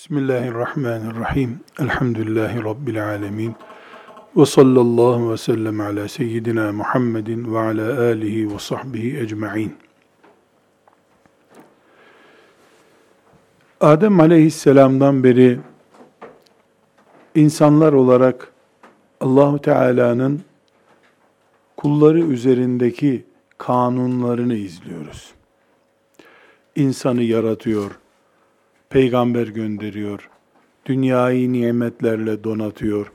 Bismillahirrahmanirrahim. Elhamdülillahi Rabbil alemin. Ve sallallahu ve sellem ala seyyidina Muhammedin ve ala alihi ve sahbihi ecma'in. Adem Aleyhisselam'dan beri insanlar olarak Allah-u Teala'nın kulları üzerindeki kanunlarını izliyoruz. İnsanı yaratıyor, peygamber gönderiyor, dünyayı nimetlerle donatıyor.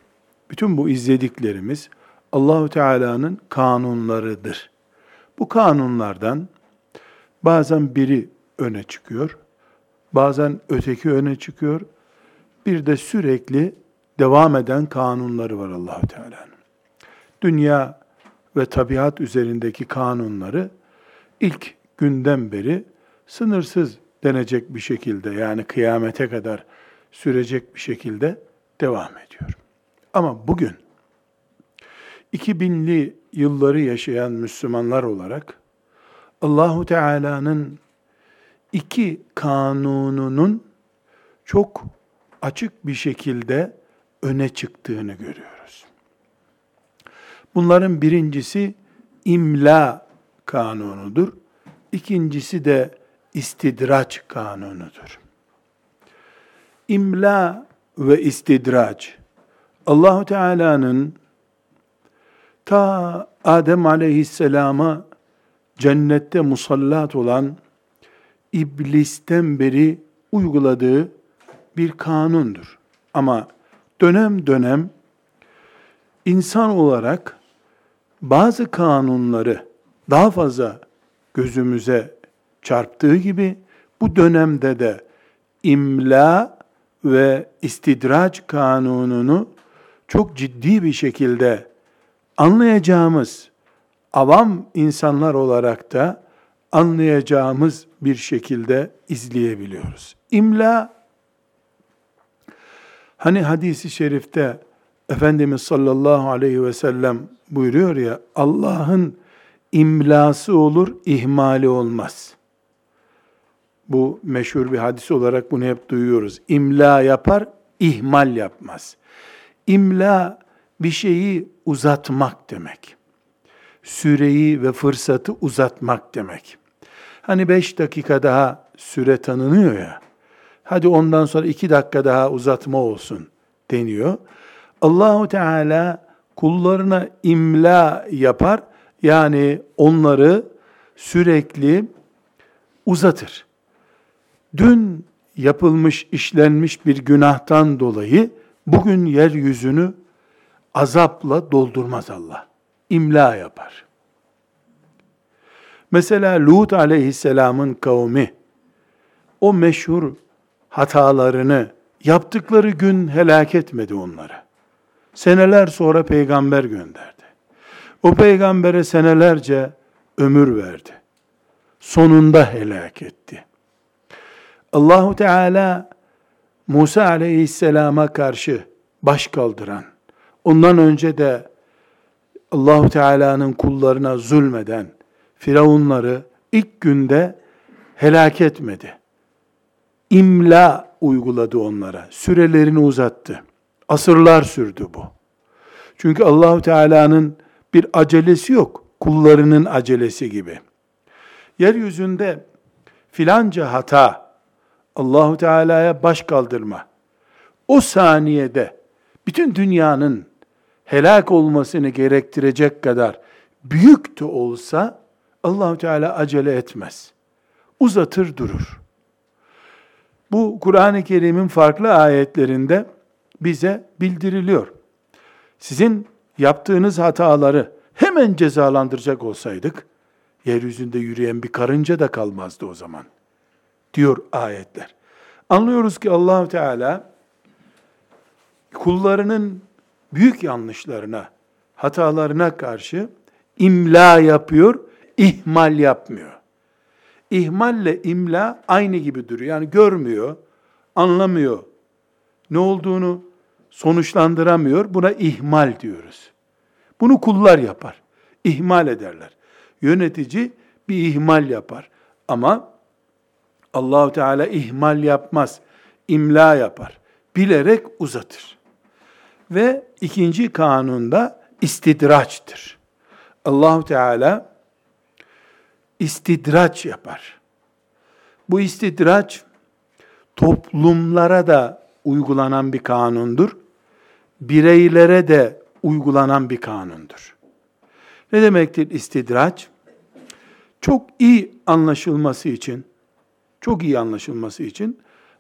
Bütün bu izlediklerimiz Allah-u Teala'nın kanunlarıdır. Bu kanunlardan bazen biri öne çıkıyor, bazen öteki öne çıkıyor. Bir de sürekli devam eden kanunları var Allah-u Teala'nın. Dünya ve tabiat üzerindeki kanunları ilk günden beri sınırsız denecek bir şekilde, yani kıyamete kadar sürecek bir şekilde devam ediyor. Ama bugün 2000'li yılları yaşayan Müslümanlar olarak Allah-u Teala'nın iki kanununun çok açık bir şekilde öne çıktığını görüyoruz. Bunların birincisi imla kanunudur. İkincisi de istidraç kanunudur. İmla ve istidraç, Allah-u Teala'nın ta Adem Aleyhisselam'a cennette musallat olan İblis'ten beri uyguladığı bir kanundur. Ama dönem dönem insan olarak bazı kanunları daha fazla gözümüze çarptığı gibi bu dönemde de imla ve istidraç kanununu çok ciddi bir şekilde anlayacağımız, avam insanlar olarak da anlayacağımız bir şekilde izleyebiliyoruz. İmla, hani hadis-i şerifte Efendimiz sallallahu aleyhi ve sellem buyuruyor ya, Allah'ın imlası olur, ihmali olmaz. Bu meşhur bir hadis olarak bunu hep duyuyoruz. İmla yapar, ihmal yapmaz. İmla bir şeyi uzatmak demek. Süreyi ve fırsatı uzatmak demek. Hani 5 dakika daha süre tanınıyor ya, hadi ondan sonra 2 dakika daha uzatma olsun deniyor. Allah-u Teala kullarına imla yapar, yani onları sürekli uzatır. Dün yapılmış, işlenmiş bir günahtan dolayı bugün yeryüzünü azapla doldurmaz Allah. İmla yapar. Mesela Lut aleyhisselamın kavmi, o meşhur hatalarını yaptıkları gün helak etmedi onları. Seneler sonra peygamber gönderdi. O peygambere senelerce ömür verdi. Sonunda helak etti. Allah-u Teala Musa aleyhisselama karşı baş kaldıran, ondan önce de Allah-u Teala'nın kullarına zulmeden Firavunları ilk günde helak etmedi. İmla uyguladı onlara. Sürelerini uzattı. Asırlar sürdü bu. Çünkü Allah-u Teala'nın bir acelesi yok, kullarının acelesi gibi. Yeryüzünde filanca hata, Allah-u Teala'ya baş kaldırma, o saniyede bütün dünyanın helak olmasını gerektirecek kadar büyük de olsa Allah-u Teala acele etmez. Uzatır durur. Bu Kur'an-ı Kerim'in farklı ayetlerinde bize bildiriliyor. Sizin yaptığınız hataları hemen cezalandıracak olsaydık, yeryüzünde yürüyen bir karınca da kalmazdı o zaman, diyor ayetler. Anlıyoruz ki Allah-u Teala kullarının büyük yanlışlarına, hatalarına karşı imla yapıyor, ihmal yapmıyor. İhmalle imla aynı gibi duruyor. Yani görmüyor, anlamıyor, ne olduğunu sonuçlandıramıyor. Buna ihmal diyoruz. Bunu kullar yapar. İhmal ederler. Yönetici bir ihmal yapar. Ama Allah-u Teala ihmal yapmaz. imla yapar. Bilerek uzatır. Ve ikinci kanunda istidraçtır. Allah-u Teala istidraç yapar. Bu istidraç toplumlara da uygulanan bir kanundur. Bireylere de uygulanan bir kanundur. Ne demektir istidraç? Çok iyi anlaşılması için, çok iyi anlaşılması için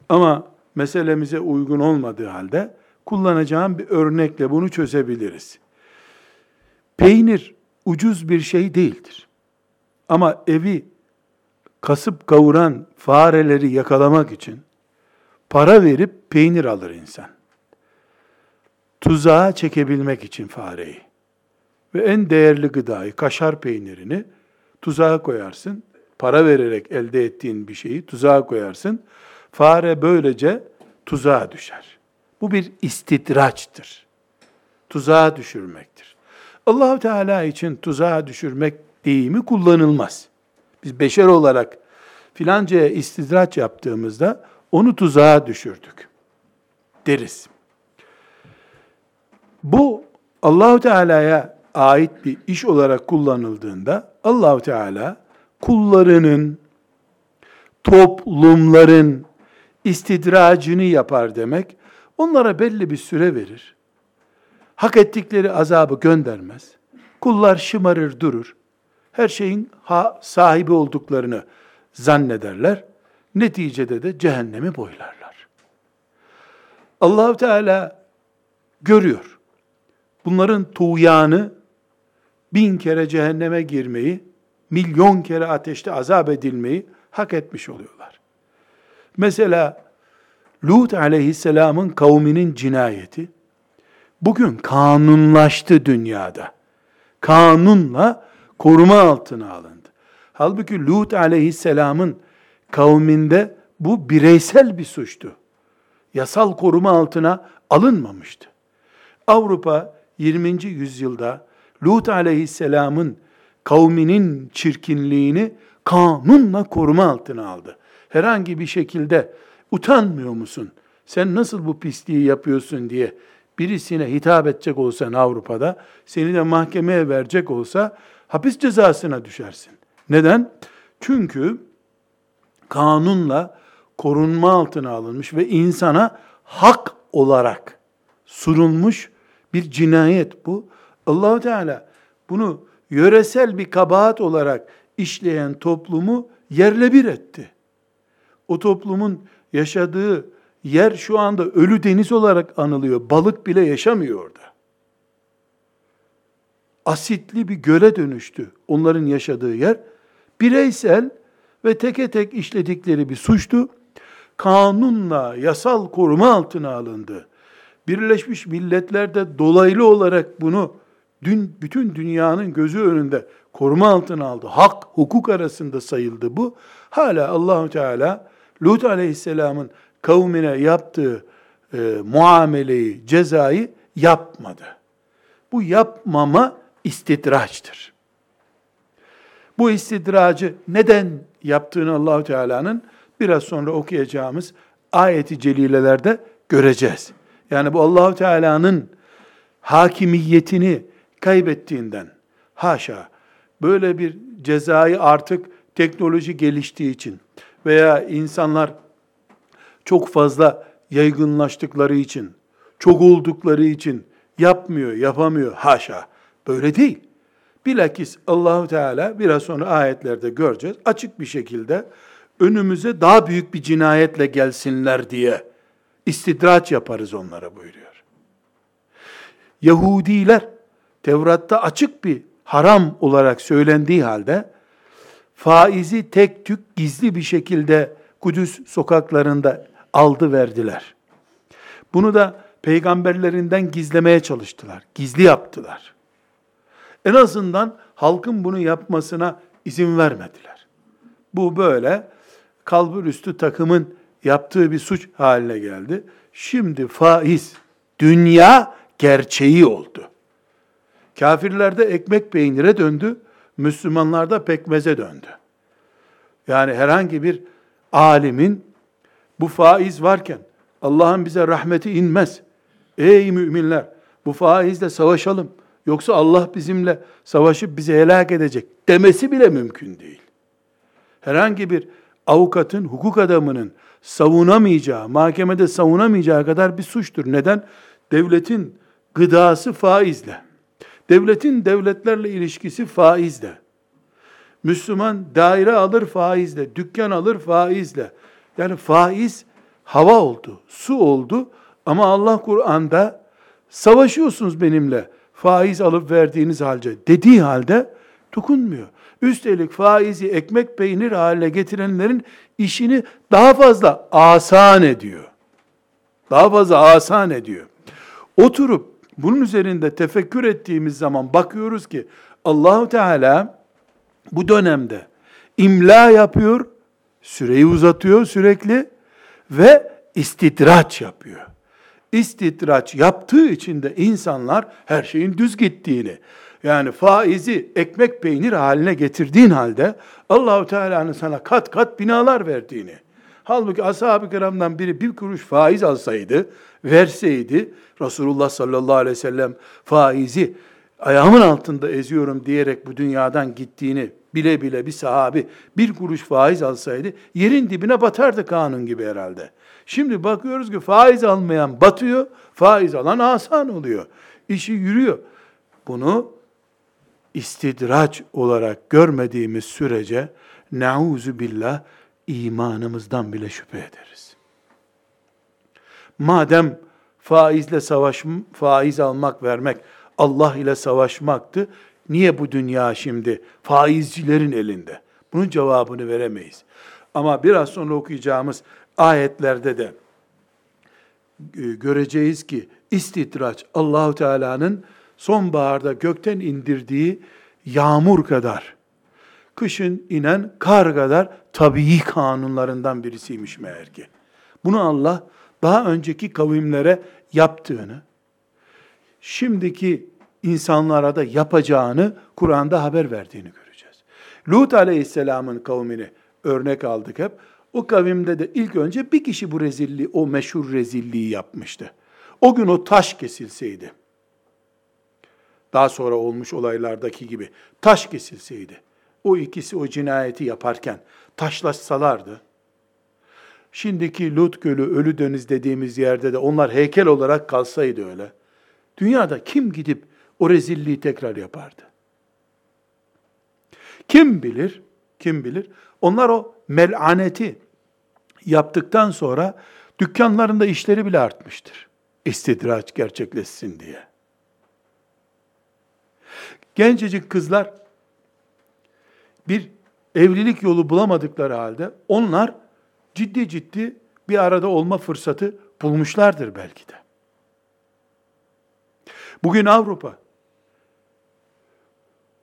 ama meselemize uygun olmadığı halde kullanacağım bir örnekle bunu çözebiliriz. Peynir ucuz bir şey değildir. Ama evi kasıp kavuran fareleri yakalamak için para verip peynir alır insan. Tuzağa çekebilmek için fareyi. Ve en değerli gıdayı, kaşar peynirini tuzağa koyarsın. Para vererek elde ettiğin bir şeyi tuzağa koyarsın. Fare böylece tuzağa düşer. Bu bir istidraçtır. Tuzağa düşürmektir. Allah-u Teala için tuzağa düşürmek deyimi kullanılmaz. Biz beşer olarak filancaya istidraç yaptığımızda onu tuzağa düşürdük deriz. Bu Allah-u Teala'ya ait bir iş olarak kullanıldığında Allah-u Teala kullarının, toplumların istidracını yapar demek, onlara belli bir süre verir. Hak ettikleri azabı göndermez. Kullar şımarır durur. Her şeyin sahibi olduklarını zannederler. Neticede de cehennemi boylarlar. Allah-u Teala görüyor. Bunların tuğyanı 1000 kere cehenneme girmeyi, milyon kere ateşte azap edilmeyi hak etmiş oluyorlar. Mesela Lut aleyhisselamın kavminin cinayeti bugün kanunlaştı dünyada. Kanunla koruma altına alındı. Halbuki Lut aleyhisselamın kavminde bu bireysel bir suçtu. Yasal koruma altına alınmamıştı. Avrupa 20. yüzyılda Lut aleyhisselamın kavminin çirkinliğini kanunla koruma altına aldı. Herhangi bir şekilde utanmıyor musun? Sen nasıl bu pisliği yapıyorsun diye birisine hitap edecek olsan Avrupa'da, seni de mahkemeye verecek olsa hapis cezasına düşersin. Neden? Çünkü kanunla korunma altına alınmış ve insana hak olarak sunulmuş bir cinayet bu. Allah-u Teala bunu yöresel bir kabahat olarak işleyen toplumu yerle bir etti. O toplumun yaşadığı yer şu anda Ölü Deniz olarak anılıyor. Balık bile yaşamıyor orada. Asitli bir göle dönüştü onların yaşadığı yer. Bireysel ve teke tek işledikleri bir suçtu. Kanunla yasal koruma altına alındı. Birleşmiş Milletler de dolaylı olarak bunu bütün dünyanın gözü önünde koruma altına aldı. Hak, hukuk arasında sayıldı bu. Hala Allah-u Teala Lut aleyhisselamın kavmine yaptığı muameleyi, cezayı yapmadı. Bu yapmama istidraçtır. Bu istidracı neden yaptığını Allah-u Teala'nın biraz sonra okuyacağımız ayeti celilelerde göreceğiz. Yani bu Allah-u Teala'nın hakimiyetini kaybettiğinden, haşa, böyle bir cezayı artık teknoloji geliştiği için veya insanlar çok fazla yaygınlaştıkları için, çok oldukları için yapmıyor, yapamıyor, haşa. Böyle değil. Bilakis Allah-u Teala biraz sonra ayetlerde göreceğiz. Açık bir şekilde önümüze daha büyük bir cinayetle gelsinler diye istidraç yaparız onlara buyuruyor. Yahudiler Tevrat'ta açık bir haram olarak söylendiği halde faizi tek tük gizli bir şekilde Kudüs sokaklarında aldı verdiler. Bunu da peygamberlerinden gizlemeye çalıştılar. Gizli yaptılar. En azından halkın bunu yapmasına izin vermediler. Bu böyle kalburüstü takımın yaptığı bir suç haline geldi. Şimdi faiz dünya gerçeği oldu. Kafirlerde ekmek peynire döndü, Müslümanlarda pekmeze döndü. Yani herhangi bir alimin bu faiz varken Allah'ın bize rahmeti inmez. Ey müminler, bu faizle savaşalım. Yoksa Allah bizimle savaşıp bizi helak edecek demesi bile mümkün değil. Herhangi bir avukatın, hukuk adamının savunamayacağı, mahkemede savunamayacağı kadar bir suçtur. Neden? Devletin gıdası faizle. Devletin devletlerle ilişkisi faizle. Müslüman daire alır faizle, dükkan alır faizle. Yani faiz hava oldu, su oldu ama Allah Kur'an'da savaşıyorsunuz benimle faiz alıp verdiğiniz halde dediği halde dokunmuyor. Üstelik faizi ekmek peynir haline getirenlerin işini daha fazla asan ediyor. Daha fazla asan ediyor. Oturup bunun üzerinde tefekkür ettiğimiz zaman bakıyoruz ki Allah-u Teala bu dönemde imla yapıyor, süreyi uzatıyor sürekli ve istidraç yapıyor. İstidraç yaptığı için de insanlar her şeyin düz gittiğini, yani faizi ekmek peynir haline getirdiğin halde Allah-u Teala'nın sana kat kat binalar verdiğini, halbuki ashab-ı kiramdan biri bir kuruş faiz alsaydı, verseydi, Resulullah sallallahu aleyhi ve sellem faizi ayağımın altında eziyorum diyerek bu dünyadan gittiğini bile bile bir sahabi bir kuruş faiz alsaydı, yerin dibine batardı kanun gibi herhalde. Şimdi bakıyoruz ki faiz almayan batıyor, faiz alan asan oluyor. İşi yürüyor. Bunu istidraç olarak görmediğimiz sürece nauzu billah imanımızdan bile şüphe ederiz. Madem faizle faiz almak vermek Allah ile savaşmaktı, niye bu dünya şimdi faizcilerin elinde? Bunun cevabını veremeyiz. Ama biraz sonra okuyacağımız ayetlerde de göreceğiz ki istidraç Allah-u Teala'nın sonbaharda gökten indirdiği yağmur kadar, kışın inen kar kadar tabii kanunlarından birisiymiş meğer ki. Bunu Allah daha önceki kavimlere yaptığını, şimdiki insanlara da yapacağını Kur'an'da haber verdiğini göreceğiz. Lut aleyhisselamın kavmini örnek aldık hep. O kavimde de ilk önce bir kişi bu rezilliği, o meşhur rezilliği yapmıştı. O gün o taş kesilseydi, daha sonra olmuş olaylardaki gibi taş kesilseydi, o ikisi o cinayeti yaparken taşlaşsalardı, şimdiki Lut Gölü, Ölü Deniz dediğimiz yerde de onlar heykel olarak kalsaydı öyle, dünyada kim gidip o rezilliği tekrar yapardı? Kim bilir, kim bilir? Onlar o melaneti yaptıktan sonra dükkanlarında işleri bile artmıştır. İstidraç gerçekleşsin diye. Gencecik kızlar bir evlilik yolu bulamadıkları halde onlar ciddi ciddi bir arada olma fırsatı bulmuşlardır belki de. Bugün Avrupa,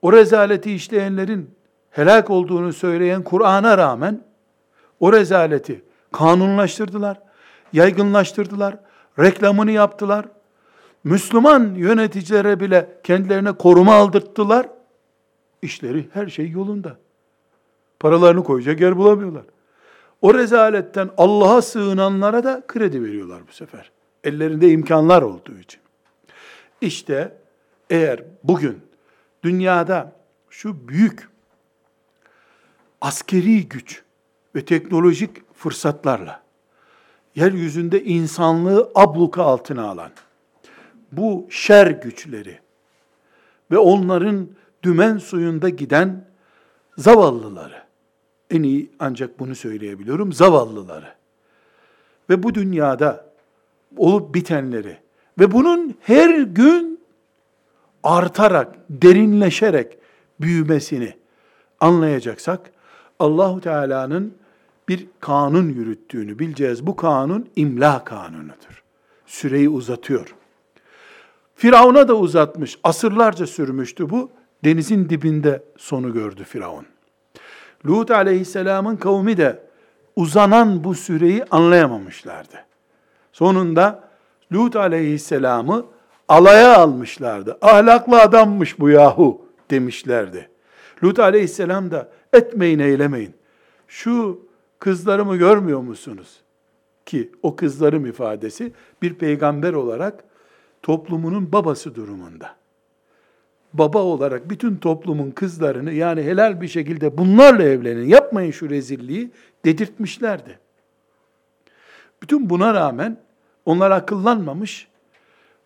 o rezaleti işleyenlerin helak olduğunu söyleyen Kur'an'a rağmen o rezaleti kanunlaştırdılar, yaygınlaştırdılar, reklamını yaptılar. Müslüman yöneticilere bile kendilerine koruma aldırttılar. İşleri, her şey yolunda. Paralarını koyacak yer bulamıyorlar. O rezaletten Allah'a sığınanlara da kredi veriyorlar bu sefer. Ellerinde imkanlar olduğu için. İşte eğer bugün dünyada şu büyük askeri güç ve teknolojik fırsatlarla yeryüzünde insanlığı abluka altına alan bu şer güçleri ve onların dümen suyunda giden zavallıları, en iyi ancak bunu söyleyebiliyorum, zavallıları ve bu dünyada olup bitenleri ve bunun her gün artarak, derinleşerek büyümesini anlayacaksak, Allah-u Teala'nın bir kanun yürüttüğünü bileceğiz. Bu kanun imla kanunudur. Süreyi uzatıyor. Firavun'a da uzatmış, asırlarca sürmüştü bu. Denizin dibinde sonu gördü Firavun. Lut aleyhisselamın kavmi de uzanan bu süreyi anlayamamışlardı. Sonunda Lut aleyhisselamı alaya almışlardı. Ahlaklı adammış bu yahu demişlerdi. Lut aleyhisselam da etmeyin eylemeyin. Şu kızlarımı görmüyor musunuz? ki o kızlarım ifadesi bir peygamber olarak toplumunun babası durumunda. Baba olarak bütün toplumun kızlarını yani helal bir şekilde bunlarla evlenin, yapmayın şu rezilliği dedirtmişlerdi. Bütün buna rağmen onlar akıllanmamış,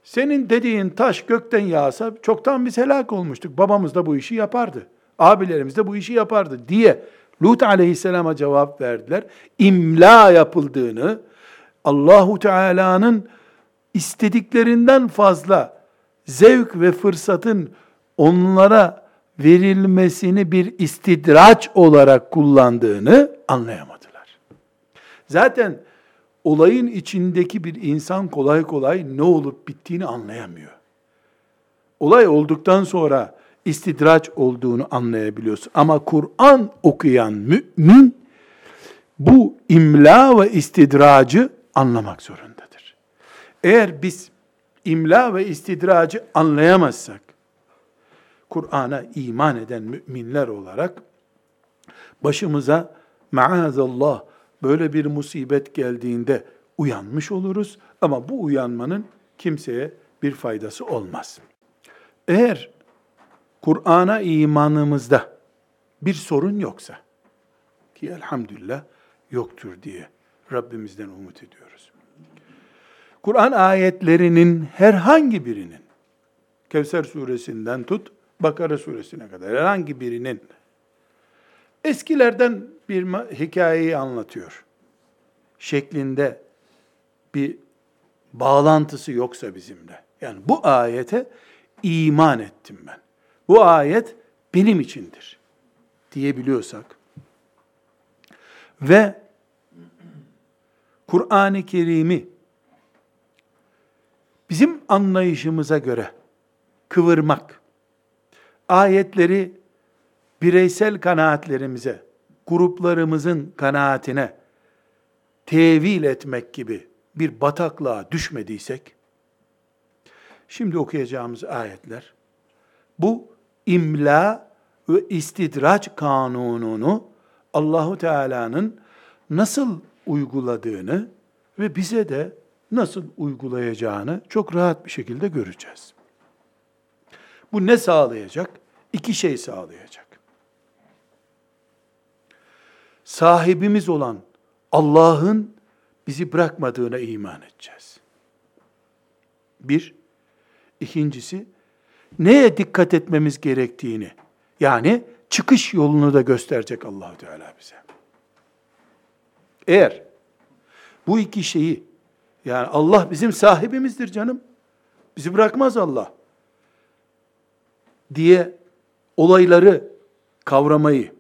senin dediğin taş gökten yağsa çoktan biz helak olmuştuk, babamız da bu işi yapardı, abilerimiz de bu işi yapardı diye Lut aleyhisselama cevap verdiler. İmla yapıldığını, Allah-u Teala'nın istediklerinden fazla zevk ve fırsatın onlara verilmesini bir istidraç olarak kullandığını anlayamadılar. Zaten olayın içindeki bir insan kolay kolay ne olup bittiğini anlayamıyor. Olay olduktan sonra istidraç olduğunu anlayabiliyorsun. Ama Kur'an okuyan mümin bu imla ve istidracı anlamak zorundadır. Eğer biz imla ve istidracı anlayamazsak, Kur'an'a iman eden müminler olarak başımıza maazallah böyle bir musibet geldiğinde uyanmış oluruz ama bu uyanmanın kimseye bir faydası olmaz. Eğer Kur'an'a imanımızda bir sorun yoksa, ki elhamdülillah yoktur diye Rabbimizden umut ediyoruz. Kur'an ayetlerinin herhangi birinin, Kevser suresinden tut, Bakara suresine kadar herhangi birinin, eskilerden bir hikayeyi anlatıyor şeklinde bir bağlantısı yoksa bizimle, yani bu ayete iman ettim ben, bu ayet benim içindir diyebiliyorsak ve Kur'an-ı Kerim'i bizim anlayışımıza göre kıvırmak, ayetleri bireysel kanaatlerimize, gruplarımızın kanaatine tevil etmek gibi bir bataklığa düşmediysek, şimdi okuyacağımız ayetler, bu imla ve istidraç kanununu Allah-u Teala'nın nasıl uyguladığını ve bize de nasıl uygulayacağını çok rahat bir şekilde göreceğiz. Bu ne sağlayacak? İki şey sağlayacak. Sahibimiz olan Allah'ın bizi bırakmadığına iman edeceğiz. Bir. İkincisi, neye dikkat etmemiz gerektiğini, yani çıkış yolunu da gösterecek Allah-u Teala bize. Eğer bu iki şeyi, yani Allah bizim sahibimizdir canım, bizi bırakmaz Allah diye olayları kavramayı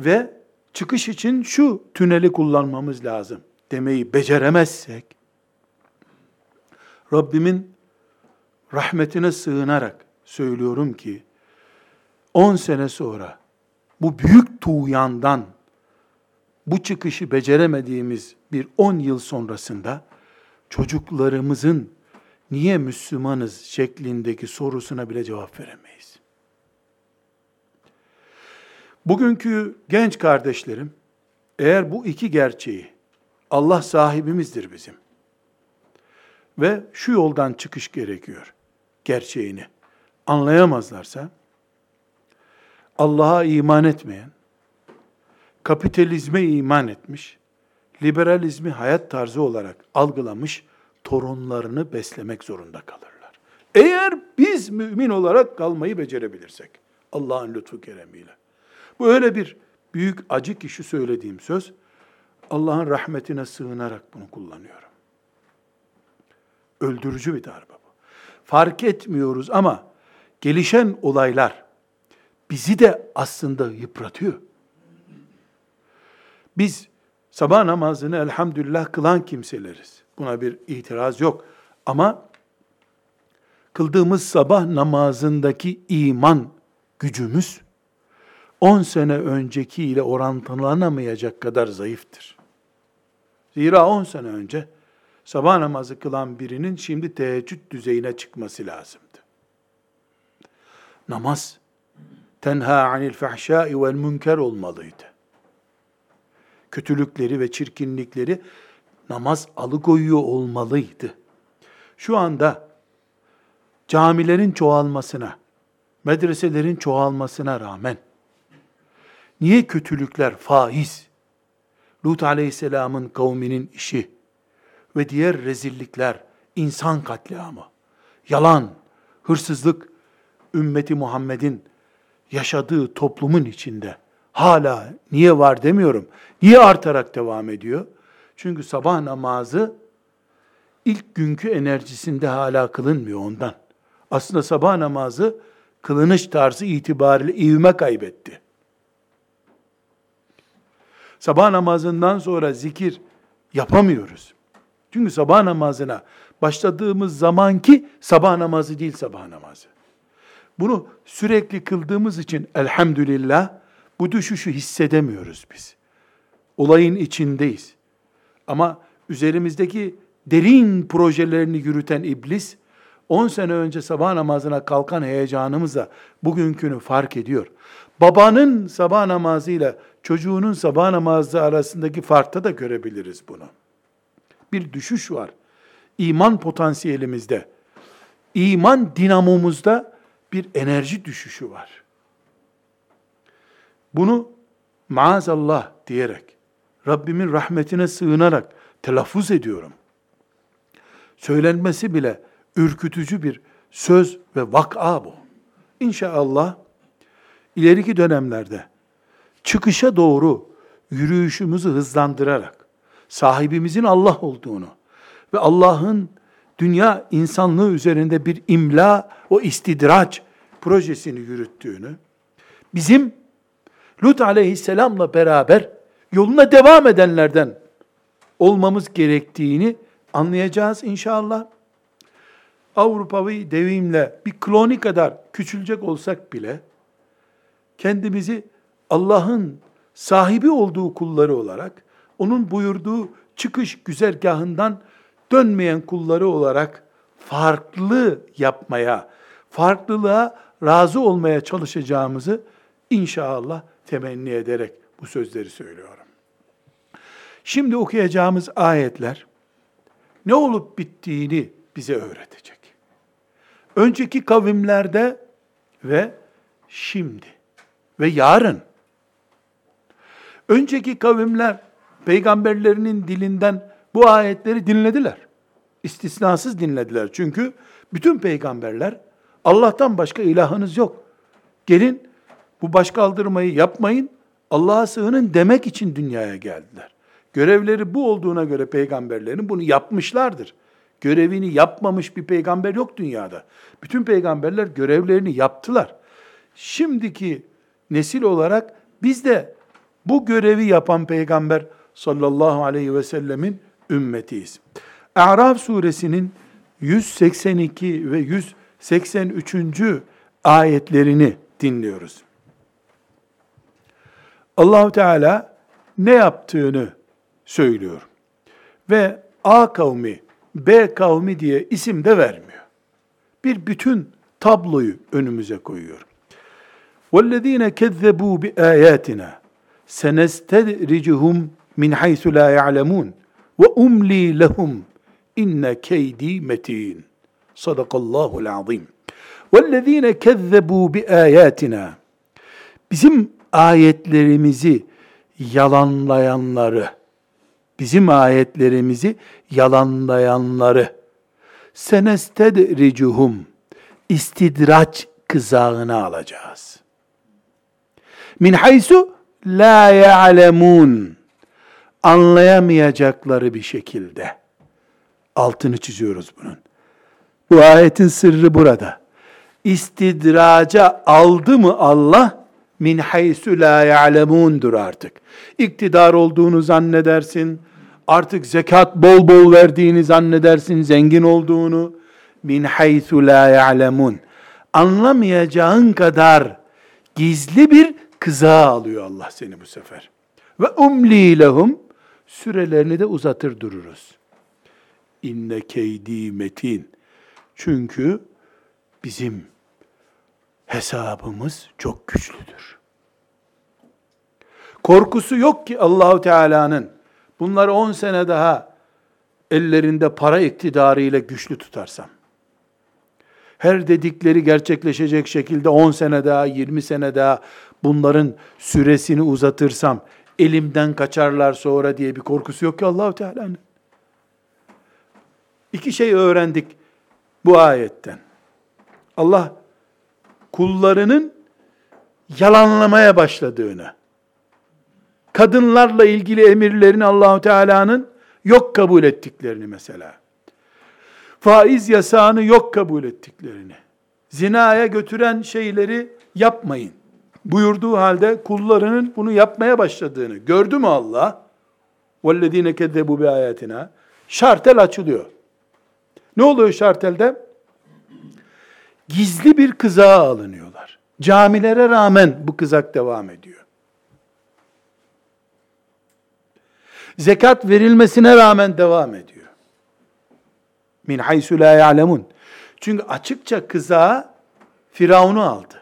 ve çıkış için şu tüneli kullanmamız lazım demeyi beceremezsek, Rabbimin rahmetine sığınarak söylüyorum ki, 10 sene sonra bu büyük tuğyandan, bu çıkışı beceremediğimiz bir 10 yıl sonrasında, çocuklarımızın niye Müslümanız şeklindeki sorusuna bile cevap veremeyiz. Bugünkü genç kardeşlerim, eğer bu iki gerçeği, Allah sahibimizdir bizim ve şu yoldan çıkış gerekiyor gerçeğini anlayamazlarsa, Allah'a iman etmeyen, kapitalizme iman etmiş, liberalizmi hayat tarzı olarak algılamış torunlarını beslemek zorunda kalırlar. Eğer biz mümin olarak kalmayı becerebilirsek, Allah'ın lütfu keremiyle. Bu öyle bir büyük acı ki şu söylediğim söz, Allah'ın rahmetine sığınarak bunu kullanıyorum. Öldürücü bir darbe bu. Fark etmiyoruz ama gelişen olaylar bizi de aslında yıpratıyor. Biz sabah namazını elhamdülillah kılan kimseleriz. Buna bir itiraz yok. Ama kıldığımız sabah namazındaki iman gücümüz 10 sene öncekiyle orantılanamayacak kadar zayıftır. Zira 10 sene önce sabah namazı kılan birinin şimdi teheccüd düzeyine çıkması lazımdı. Namaz, tenha anil fahşai vel münker olmalıydı. Kötülükleri ve çirkinlikleri namaz alıkoyuyor olmalıydı. Şu anda camilerin çoğalmasına, medreselerin çoğalmasına rağmen niye kötülükler, faiz, Lut aleyhisselamın kavminin işi ve diğer rezillikler, insan katliamı, yalan, hırsızlık, ümmeti Muhammed'in yaşadığı toplumun içinde hala niye var demiyorum. Niye artarak devam ediyor? Çünkü sabah namazı ilk günkü enerjisinde hala kılınmıyor ondan. Aslında sabah namazı kılınış tarzı itibariyle ivme kaybetti. Sabah namazından sonra zikir yapamıyoruz. Çünkü sabah namazına başladığımız zamanki sabah namazı değil sabah namazı. Bunu sürekli kıldığımız için elhamdülillah bu düşüşü hissedemiyoruz biz. Olayın içindeyiz. Ama üzerimizdeki derin projelerini yürüten iblis, 10 sene önce sabah namazına kalkan heyecanımızla bugünkünü fark ediyor. Babanın sabah namazıyla çocuğunun sabah namazı arasındaki farkta da görebiliriz bunu. Bir düşüş var. İman potansiyelimizde, iman dinamomuzda bir enerji düşüşü var. Bunu maazallah diyerek, Rabbimin rahmetine sığınarak telaffuz ediyorum. Söylenmesi bile ürkütücü bir söz ve vak'a bu. İnşallah ileriki dönemlerde çıkışa doğru yürüyüşümüzü hızlandırarak sahibimizin Allah olduğunu ve Allah'ın dünya insanlığı üzerinde bir imla, o istidraç projesini yürüttüğünü, bizim Lut aleyhisselamla beraber yoluna devam edenlerden olmamız gerektiğini anlayacağız inşallah. Avrupalı devimle bir kloni kadar küçülecek olsak bile kendimizi Allah'ın sahibi olduğu kulları olarak, onun buyurduğu çıkış güzergahından dönmeyen kulları olarak farklı yapmaya, farklılığa razı olmaya çalışacağımızı inşallah temenni ederek bu sözleri söylüyorum. Şimdi okuyacağımız ayetler ne olup bittiğini bize öğretecek. Önceki kavimlerde ve şimdi ve yarın. Önceki kavimler peygamberlerinin dilinden bu ayetleri dinlediler. İstisnasız dinlediler. Çünkü bütün peygamberler Allah'tan başka ilahınız yok, gelin bu başkaldırmayı yapmayın, Allah'a sığının demek için dünyaya geldiler. Görevleri bu olduğuna göre peygamberlerin bunu yapmışlardır. Görevini yapmamış bir peygamber yok dünyada. Bütün peygamberler görevlerini yaptılar. Şimdiki nesil olarak biz de bu görevi yapan peygamber sallallahu aleyhi ve sellemin ümmetiyiz. A'raf suresinin 182 ve 183. ayetlerini dinliyoruz. Allah-u Teala ne yaptığını söylüyor. Ve A kavmi, B kavmi diye isim de vermiyor. Bir bütün tabloyu önümüze koyuyor. وَالَّذ۪ينَ كَذَّبُوا بِآيَاتِنَا سَنَسْتَدْرِجُهُمْ مِنْ حَيْثُ لَا يَعْلَمُونَ وَاُمْلِي لَهُمْ اِنَّ كَيْد۪ي مَت۪ينَ صَدَقَ اللّٰهُ الْعَظ۪يمِ وَالَّذ۪ينَ كَذَّبُوا بِآيَاتِنَا Bizim ayetlerimizi yalanlayanları, bizim ayetlerimizi yalanlayanları senestedricuhum istidraç kızağına alacağız. Min haysu la ya'lemun anlayamayacakları bir şekilde. Altını çiziyoruz bunun. Bu ayetin sırrı burada. İstidraca aldı mı Allah? Min haysu la ya'lemundur artık. İktidar olduğunu zannedersin, artık zekat bol bol verdiğini zannedersin, zengin olduğunu. Min haysu la ya'lemun. Anlamayacağın kadar gizli bir kıza alıyor Allah seni bu sefer. Ve umli lehum, sürelerini de uzatır dururuz. İnne keydi metin. Çünkü bizim hesabımız çok güçlüdür. Korkusu yok ki Allah-u Teala'nın. Bunları 10 sene daha ellerinde para iktidarıyla güçlü tutarsam, her dedikleri gerçekleşecek şekilde 10 sene daha, 20 sene daha bunların süresini uzatırsam, elimden kaçarlar sonra diye bir korkusu yok ki Allah-u Teala'nın. İki şey öğrendik bu ayetten. Allah kullarının yalanlamaya başladığını, kadınlarla ilgili emirlerini Allah-u Teala'nın yok kabul ettiklerini mesela, faiz yasağını yok kabul ettiklerini, zinaya götüren şeyleri yapmayın buyurduğu halde kullarının bunu yapmaya başladığını gördü mü Allah? وَالَّذ۪ينَ كَذَّبُوا بِآيَاتِنَا Şartel açılıyor. Ne oluyor şartelde? Gizli bir kızağa alınıyorlar. Camilere rağmen bu kızak devam ediyor. Zekat verilmesine rağmen devam ediyor. Min haysu la ya'lemun. Çünkü açıkça kızağa Firavun'u aldı.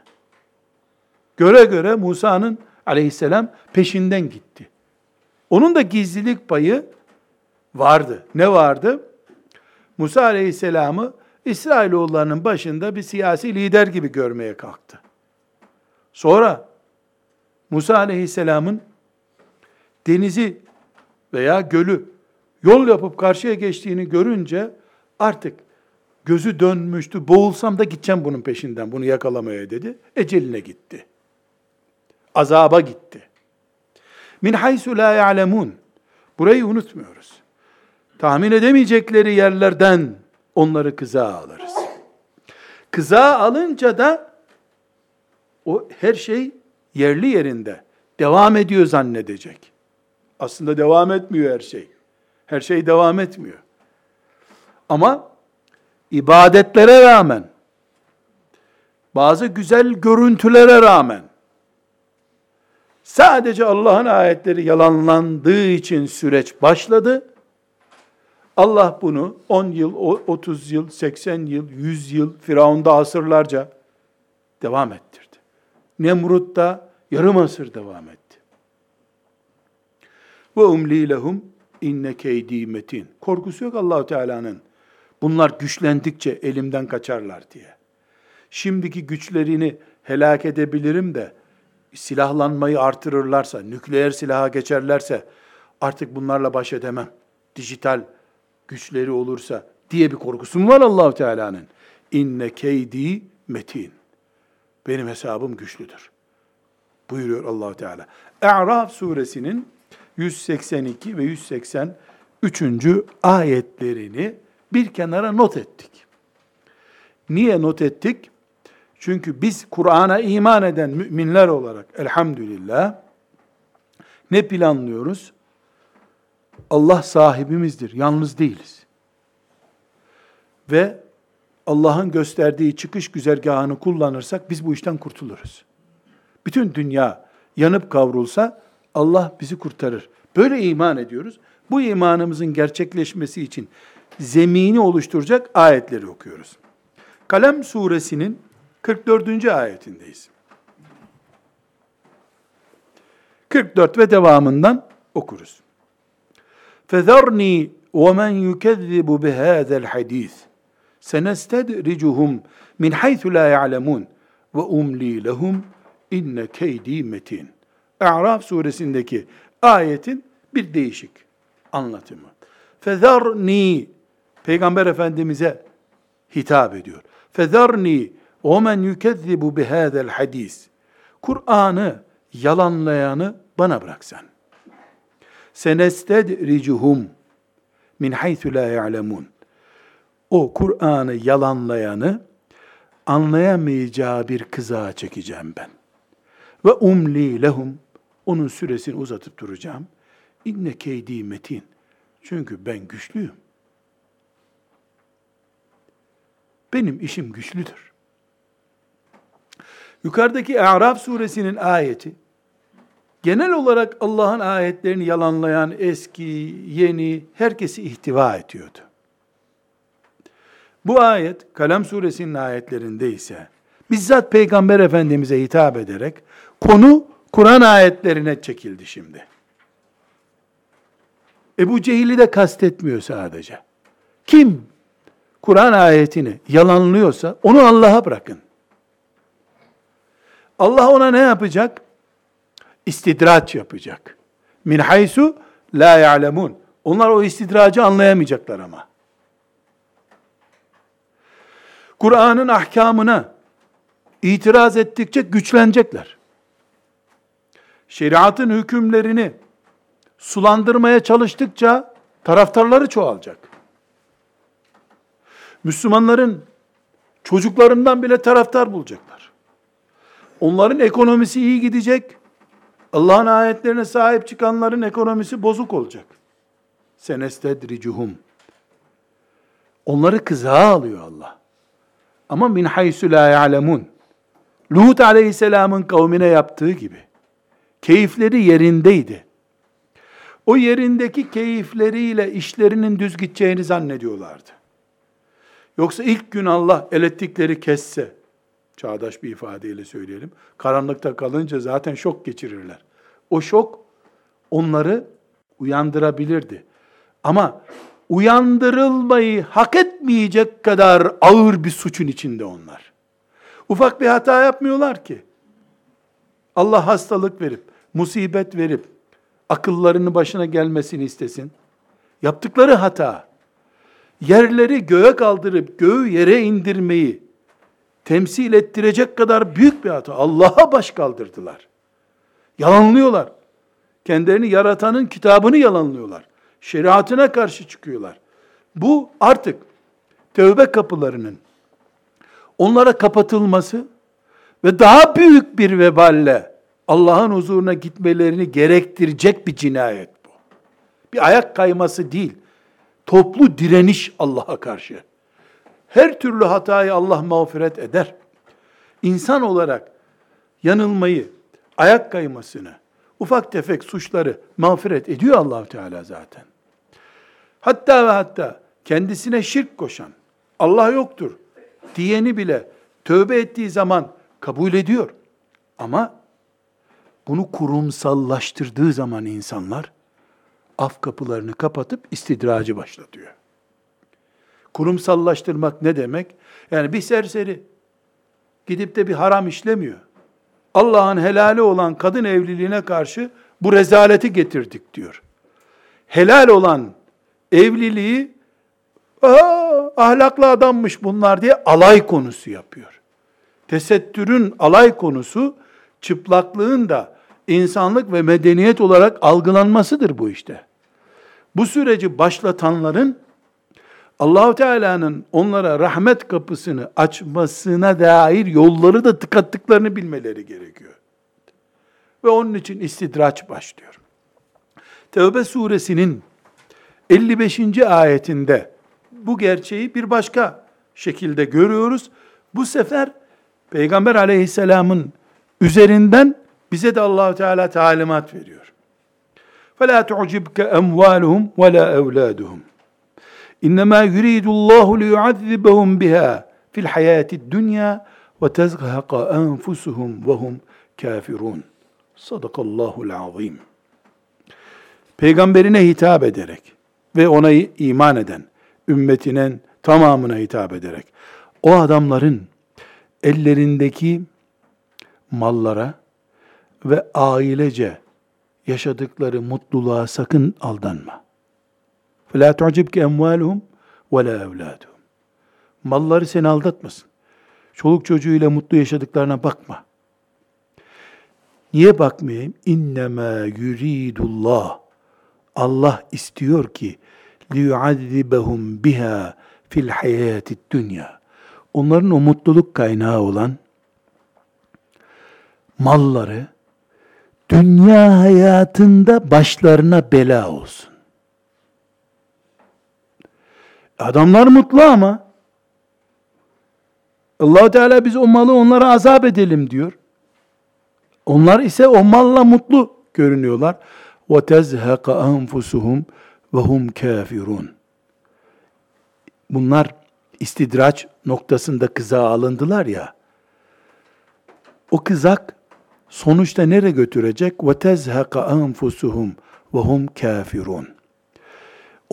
Göre göre Musa'nın aleyhisselam peşinden gitti. Onun da gizlilik payı vardı. Ne vardı? Musa aleyhisselamı İsrailoğullarının başında bir siyasi lider gibi görmeye kalktı. Sonra Musa aleyhisselamın denizi veya gölü yol yapıp karşıya geçtiğini görünce artık gözü dönmüştü. Boğulsam da gideceğim bunun peşinden, bunu yakalamaya dedi. Eceline gitti. Azaba gitti. Min haysu la ya'lemun. Burayı unutmuyoruz. Tahmin edemeyecekleri yerlerden onları kızağa alırız. Kızağa alınca da o her şey yerli yerinde devam ediyor zannedecek. Aslında devam etmiyor her şey. Her şey devam etmiyor. Ama ibadetlere rağmen, bazı güzel görüntülere rağmen, sadece Allah'ın ayetleri yalanlandığı için süreç başladı. Allah bunu 10 yıl, 30 yıl, 80 yıl, 100 yıl, Firavun'da asırlarca devam ettirdi. Nemrut'ta yarım asır devam etti. Ve umli lehum inne keydi metin. Korkusu yok Allah-u Teala'nın. Bunlar güçlendikçe elimden kaçarlar diye. Şimdiki güçlerini helak edebilirim de silahlanmayı artırırlarsa, nükleer silaha geçerlerse artık bunlarla baş edemem. Dijital güçleri olursa diye bir korkusum var Allah-u Teala'nın. İnne keydi metin. Benim hesabım güçlüdür. Buyuruyor Allah-u Teala. A'raf suresinin 182 ve 183. ayetlerini bir kenara not ettik. Niye not ettik? Çünkü biz Kur'an'a iman eden müminler olarak elhamdülillah ne planlıyoruz? Allah sahibimizdir, yalnız değiliz. Ve Allah'ın gösterdiği çıkış güzergahını kullanırsak biz bu işten kurtuluruz. Bütün dünya yanıp kavrulsa Allah bizi kurtarır. Böyle iman ediyoruz. Bu imanımızın gerçekleşmesi için zemini oluşturacak ayetleri okuyoruz. Kalem suresinin 44. ayetindeyiz. 44 ve devamından okuruz. فَذَرْنِي وَمَنْ يُكَذِّبُ بِهَذَا الْحَد۪يثِ سَنَسْتَدْرِجُهُمْ مِنْ حَيْثُ لَا يَعْلَمُونَ وَاُمْلِي لَهُمْ اِنَّ كَيْد۪ي مَت۪ينَ A'raf suresindeki ayetin bir değişik anlatımı. فَذَرْنِي Peygamber Efendimiz'e hitap ediyor. فَذَرْنِي وَمَنْ يُكَذِّبُ بِهَذَا الْحَد۪يثِ Kur'an'ı yalanlayanı bana bıraksan. Senestedricuhum min haythu la ya'lemun. O Kur'an'ı yalanlayanı anlayamayacağı bir kızağa çekeceğim ben. Ve umli lehum. Onun süresini uzatıp duracağım. İnne keydi metin. Çünkü ben güçlüyüm. Benim işim güçlüdür. Yukarıdaki A'raf suresinin ayeti genel olarak Allah'ın ayetlerini yalanlayan eski, yeni, herkesi ihtiva ediyordu. Bu ayet, Kalem suresinin ayetlerinde ise, bizzat Peygamber Efendimiz'e hitap ederek, konu Kur'an ayetlerine çekildi şimdi. Ebu Cehil'i de kastetmiyor sadece. Kim Kur'an ayetini yalanlıyorsa onu Allah'a bırakın. Allah ona ne yapacak? İstidraç yapacak. Min haysu la ya'lemun. Onlar o istidracı anlayamayacaklar ama. Kur'an'ın ahkamına itiraz ettikçe güçlenecekler. Şeriatın hükümlerini sulandırmaya çalıştıkça taraftarları çoğalacak. Müslümanların çocuklarından bile taraftar bulacaklar. Onların ekonomisi iyi gidecek. Allah'ın ayetlerine sahip çıkanların ekonomisi bozuk olacak. Senestedricuhum. Onları kızağa alıyor Allah. Ama min haysu la ya'lemun. Lut aleyhisselamın kavmine yaptığı gibi. Keyifleri yerindeydi. O yerindeki keyifleriyle işlerinin düz gideceğini zannediyorlardı. Yoksa ilk gün Allah elettikleri kesse, çağdaş bir ifadeyle söyleyelim, karanlıkta kalınca zaten şok geçirirler. O şok onları uyandırabilirdi. Ama uyandırılmayı hak etmeyecek kadar ağır bir suçun içinde onlar. Ufak bir hata yapmıyorlar ki. Allah hastalık verip, musibet verip, akıllarının başına gelmesini istesin. Yaptıkları hata, yerleri göğe kaldırıp göğü yere indirmeyi temsil ettirecek kadar büyük bir hata. Allah'a baş kaldırdılar. Yalanlıyorlar. Kendilerini yaratanın kitabını yalanlıyorlar. Şeriatına karşı çıkıyorlar. Bu artık tövbe kapılarının onlara kapatılması ve daha büyük bir veballe Allah'ın huzuruna gitmelerini gerektirecek bir cinayet bu. Bir ayak kayması değil. Toplu direniş Allah'a karşı. Her türlü hatayı Allah mağfiret eder. İnsan olarak yanılmayı, ayak kaymasını, ufak tefek suçları mağfiret ediyor Allah-u Teala zaten. Hatta ve hatta kendisine şirk koşan, Allah yoktur diyeni bile tövbe ettiği zaman kabul ediyor. Ama bunu kurumsallaştırdığı zaman insanlar af kapılarını kapatıp istidracı başlatıyor. Kurumsallaştırmak ne demek? Yani bir serseri gidip de bir haram işlemiyor. Allah'ın helali olan kadın evliliğine karşı bu rezaleti getirdik diyor. Helal olan evliliği ahlaklı adammış bunlar diye alay konusu yapıyor. Tesettürün alay konusu çıplaklığın da insanlık ve medeniyet olarak algılanmasıdır bu işte. Bu süreci başlatanların Allah-u Teala'nın onlara rahmet kapısını açmasına dair yolları da tıkattıklarını bilmeleri gerekiyor. Ve onun için istidraç başlıyor. Tevbe suresinin 55. ayetinde bu gerçeği bir başka şekilde görüyoruz. Bu sefer Peygamber Aleyhisselam'ın üzerinden bize de Allah-u Teala talimat veriyor. فَلَا تُعْجِبْكَ اَمْوَالُهُمْ وَلَا اَوْلَادُهُمْ اِنَّمَا يُرِيدُ اللّٰهُ لِيُعَذِّبَهُمْ بِهَا فِي الْحَيَاةِ الدُّنْيَا وَتَزْغَهَقَ أَنْفُسُهُمْ وَهُمْ كَافِرُونَ Sadakallahul azim. Peygamberine hitap ederek ve ona iman eden, ümmetinin tamamına hitap ederek, o adamların ellerindeki mallara ve ailece yaşadıkları mutluluğa sakın aldanma. فَلَا تُعْجِبْكَ اَمْوَالُهُمْ وَلَا اَوْلَادُهُمْ Malları seni aldatmasın. Çoluk çocuğuyla mutlu yaşadıklarına bakma. Niye bakmayayım? اِنَّمَا يُرِيدُ اللّٰهُ Allah istiyor ki لِيُعَذِّبَهُمْ بِهَا فِي الْحَيَاةِ الدُّنْيَا Onların o mutluluk kaynağı olan malları dünya hayatında başlarına bela olsun. Adamlar mutlu ama Allah-u Teala biz o malı onlara azap edelim diyor. Onlar ise o malla mutlu görünüyorlar. وَتَزْهَقَ أَنْفُسُهُمْ وَهُمْ كَافِرُونَ Bunlar istidraç noktasında kızağa alındılar ya, o kızak sonuçta nereye götürecek? وَتَزْهَقَ أَنْفُسُهُمْ وَهُمْ كَافِرُونَ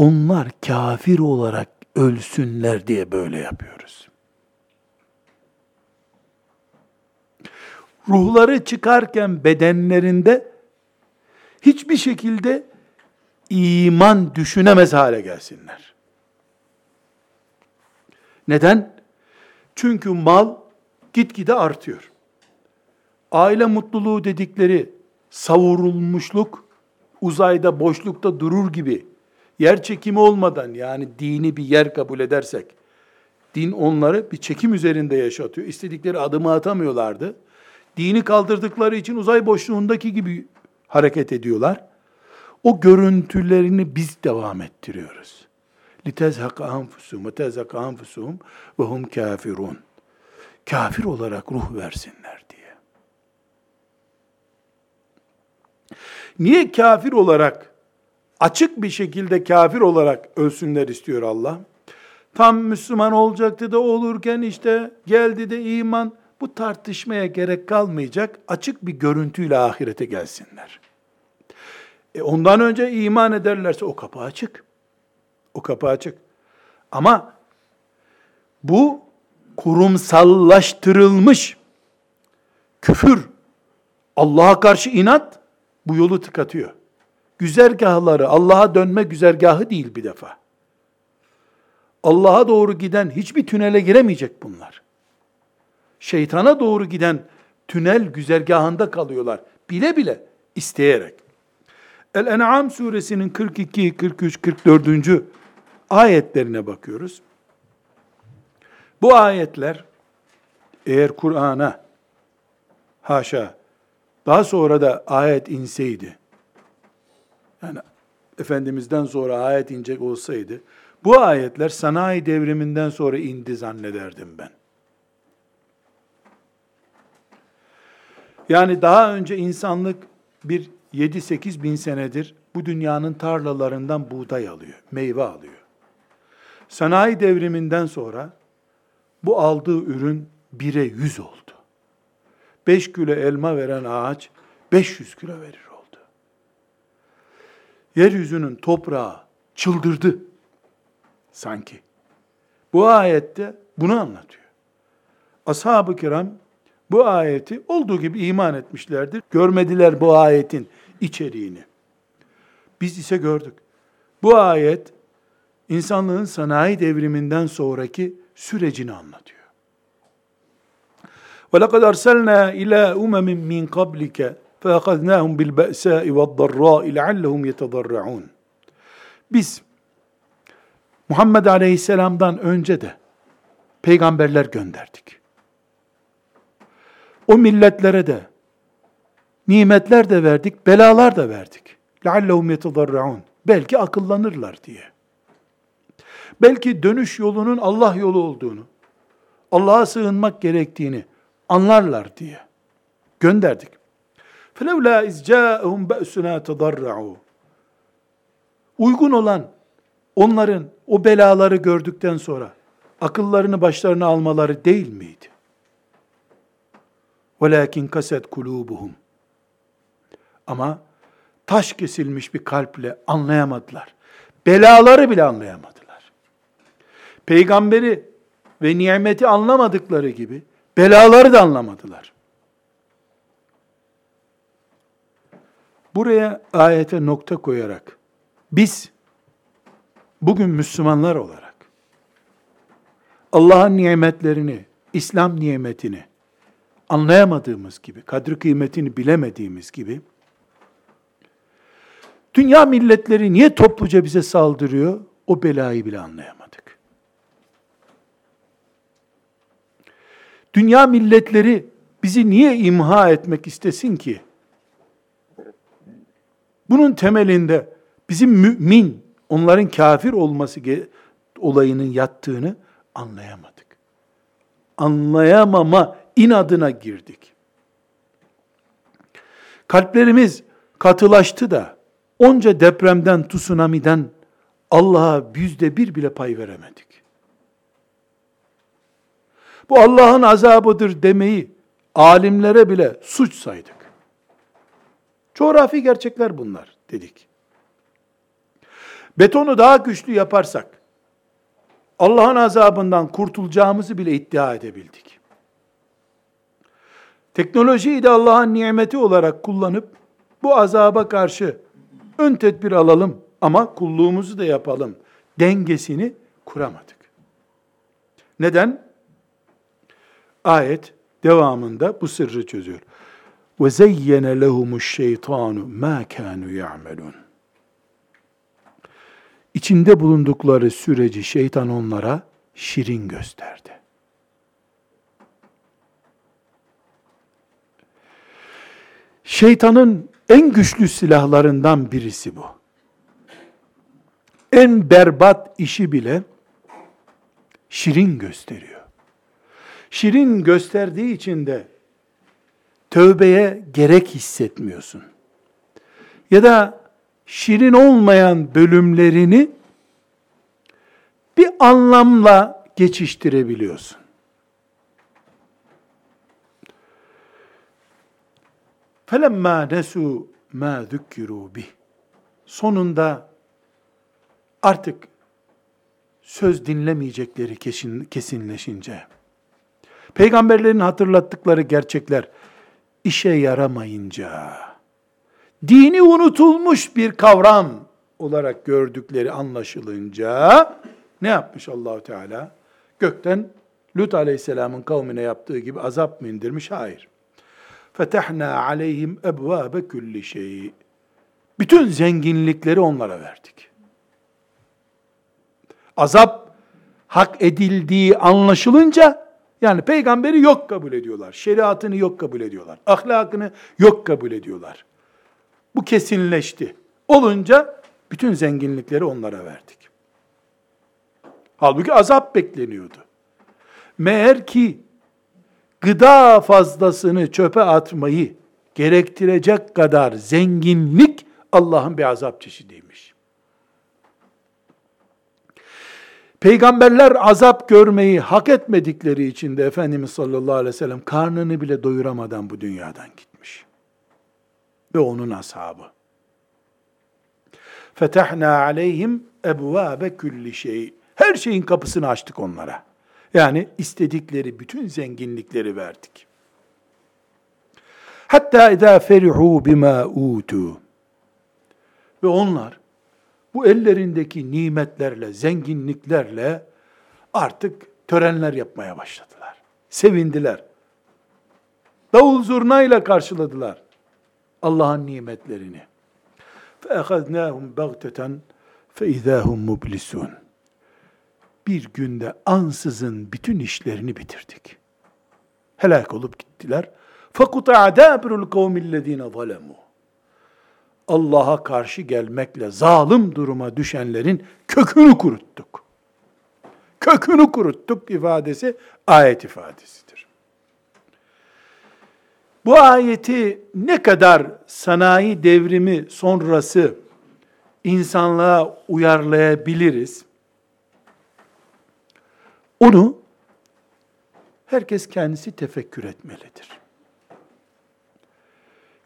onlar kafir olarak ölsünler diye böyle yapıyoruz. Ruhları çıkarken bedenlerinde hiçbir şekilde iman düşünemez hale gelsinler. Neden? Çünkü mal gitgide artıyor. Aile mutluluğu dedikleri savrulmuşluk, uzayda boşlukta durur gibi, yer çekimi olmadan, yani dini bir yer kabul edersek, din onları bir çekim üzerinde yaşatıyor. İstedikleri adımı atamıyorlardı. Dini kaldırdıkları için uzay boşluğundaki gibi hareket ediyorlar. O görüntülerini biz devam ettiriyoruz. لِتَزْهَقَ أَنْفُسُهُمْ وَتَزْهَقَ أَنْفُسُهُمْ وَهُمْ كَافِرُونَ. Kafir olarak ruh versinler diye. Niye kafir olarak, açık bir şekilde kafir olarak ölsünler istiyor Allah? Tam Müslüman olacaktı da olurken işte geldi de iman, bu tartışmaya gerek kalmayacak, açık bir görüntüyle ahirete gelsinler. Ondan önce iman ederlerse o kapı açık. O kapı açık. Ama bu kurumsallaştırılmış küfür, Allah'a karşı inat bu yolu tıkatıyor. Güzergahları, Allah'a dönme güzergahı değil bir defa. Allah'a doğru giden hiçbir tünele giremeyecek bunlar. Şeytana doğru giden tünel güzergahında kalıyorlar. Bile bile, isteyerek. El-En'am suresinin 42, 43, 44. ayetlerine bakıyoruz. Bu ayetler, eğer Kur'an'a, haşa, daha sonra da ayet inseydi, yani Efendimiz'den sonra ayet inecek olsaydı, bu ayetler sanayi devriminden sonra indi zannederdim ben. Yani daha önce insanlık bir 7-8 bin senedir bu dünyanın tarlalarından buğday alıyor, meyve alıyor. Sanayi devriminden sonra bu aldığı ürün 1'e 100 oldu. 5 kilo elma veren ağaç 500 kilo verir oldu. Yeryüzünün toprağı çıldırdı sanki. Bu ayette bunu anlatıyor. Ashab-ı Kiram bu ayeti olduğu gibi iman etmişlerdir. Görmediler bu ayetin içeriğini. Biz ise gördük. Bu ayet insanlığın sanayi devriminden sonraki sürecini anlatıyor. وَلَقَدْ أَرْسَلْنَا إِلَى أُمَمٍ مِّنْ قَبْلِكَ فَأَخَذْنَاهُمْ بِالْبَأْسَاءِ وَالضَّرَّاءِ لَعَلَّهُمْ يَتَضَرَّعُونَ. Biz Muhammed Aleyhisselam'dan önce de peygamberler gönderdik. O milletlere de nimetler de verdik, belalar da verdik. لَعَلَّهُمْ يَتَضَرَّعُونَ. Belki akıllanırlar diye. Belki dönüş yolunun Allah yolu olduğunu, Allah'a sığınmak gerektiğini anlarlar diye gönderdik. فَلَوْلَا اِذْ جَاءَهُمْ بَأْسُنَا تَضَرَّعُوا. Uygun olan onların o belaları gördükten sonra akıllarını başlarına almaları değil miydi? وَلَاكِنْ كَسَتْ قُلُوبُهُمْ. Ama taş kesilmiş bir kalple anlayamadılar. Belaları bile anlayamadılar. Peygamberi ve nimeti anlamadıkları gibi belaları da anlamadılar. Buraya ayete nokta koyarak biz bugün Müslümanlar olarak Allah'ın nimetlerini, İslam nimetini anlayamadığımız gibi, kadri kıymetini bilemediğimiz gibi, dünya milletleri niye topluca bize saldırıyor, o belayı bile anlayamadık. Dünya milletleri bizi niye imha etmek istesin ki? Bunun temelinde bizim mümin, onların kafir olması olayının yattığını anlayamadık. Anlayamama inadına girdik. Kalplerimiz katılaştı da onca depremden, tsunami'den Allah'a 1% bile pay veremedik. Bu Allah'ın azabıdır demeyi alimlere bile suç saydık. Coğrafi gerçekler bunlar dedik. Betonu daha güçlü yaparsak, Allah'ın azabından kurtulacağımızı bile iddia edebildik. Teknolojiyi de Allah'ın nimeti olarak kullanıp, bu azaba karşı ön tedbir alalım ama kulluğumuzu da yapalım dengesini kuramadık. Neden? Ayet devamında bu sırrı çözüyor. وَزَيَّنَ لَهُمُ الشَّيْطَانُ مَا كَانُوا يَعْمَلُونَ. İçinde bulundukları süreci şeytan onlara şirin gösterdi. Şeytanın en güçlü silahlarından birisi bu. En berbat işi bile şirin gösteriyor. Şirin gösterdiği için de tövbeye gerek hissetmiyorsun. Ya da şirin olmayan bölümlerini bir anlamla geçiştirebiliyorsun. فَلَمَّا نَسُوا مَا ذُكِّرُوا بِهِ. Sonunda artık söz dinlemeyecekleri kesinleşince, peygamberlerin hatırlattıkları gerçekler işe yaramayınca, dini unutulmuş bir kavram olarak gördükleri anlaşılınca, ne yapmış Allah-u Teala? Gökten Lut aleyhisselamın kavmine yaptığı gibi azap mı indirmiş? Hayır. فَتَحْنَا عَلَيْهِمْ اَبْوَابَ كُلِّ شَيْءٍ. Bütün zenginlikleri onlara verdik. Azap hak edildiği anlaşılınca, yani peygamberi yok kabul ediyorlar, şeriatını yok kabul ediyorlar, ahlakını yok kabul ediyorlar. Bu kesinleşti. Olunca bütün zenginlikleri onlara verdik. Halbuki azap bekleniyordu. Meğer ki gıda fazlasını çöpe atmayı gerektirecek kadar zenginlik Allah'ın bir azap çeşidiymiş. Peygamberler azap görmeyi hak etmedikleri için de Efendimiz sallallahu aleyhi ve sellem karnını bile doyuramadan bu dünyadan gitmiş. Ve onun ashabı. فَتَحْنَا عَلَيْهِمْ اَبْوَابَ كُلِّ شَيْءٍ. Her şeyin kapısını açtık onlara. Yani istedikleri bütün zenginlikleri verdik. Hatta اِذَا فَرِحُوا بِمَا اُوتُوا. Ve onlar bu ellerindeki nimetlerle, zenginliklerle artık törenler yapmaya başladılar. Sevindiler. Davul zurnayla karşıladılar Allah'ın nimetlerini. فَاَخَذْنَاهُمْ بَغْتَةً فَاِذَاهُمْ مُبْلِسُونَ. Bir günde ansızın bütün işlerini bitirdik. Helak olup gittiler. فَقُطَعَ دَابِرُ الْقَوْمِ الَّذ۪ينَ ظَلَمُوا. Allah'a karşı gelmekle zalim duruma düşenlerin kökünü kuruttuk. Kökünü kuruttuk ifadesi ayet ifadesidir. Bu ayeti ne kadar sanayi devrimi sonrası insanlığa uyarlayabiliriz? Onu herkes kendisi tefekkür etmelidir.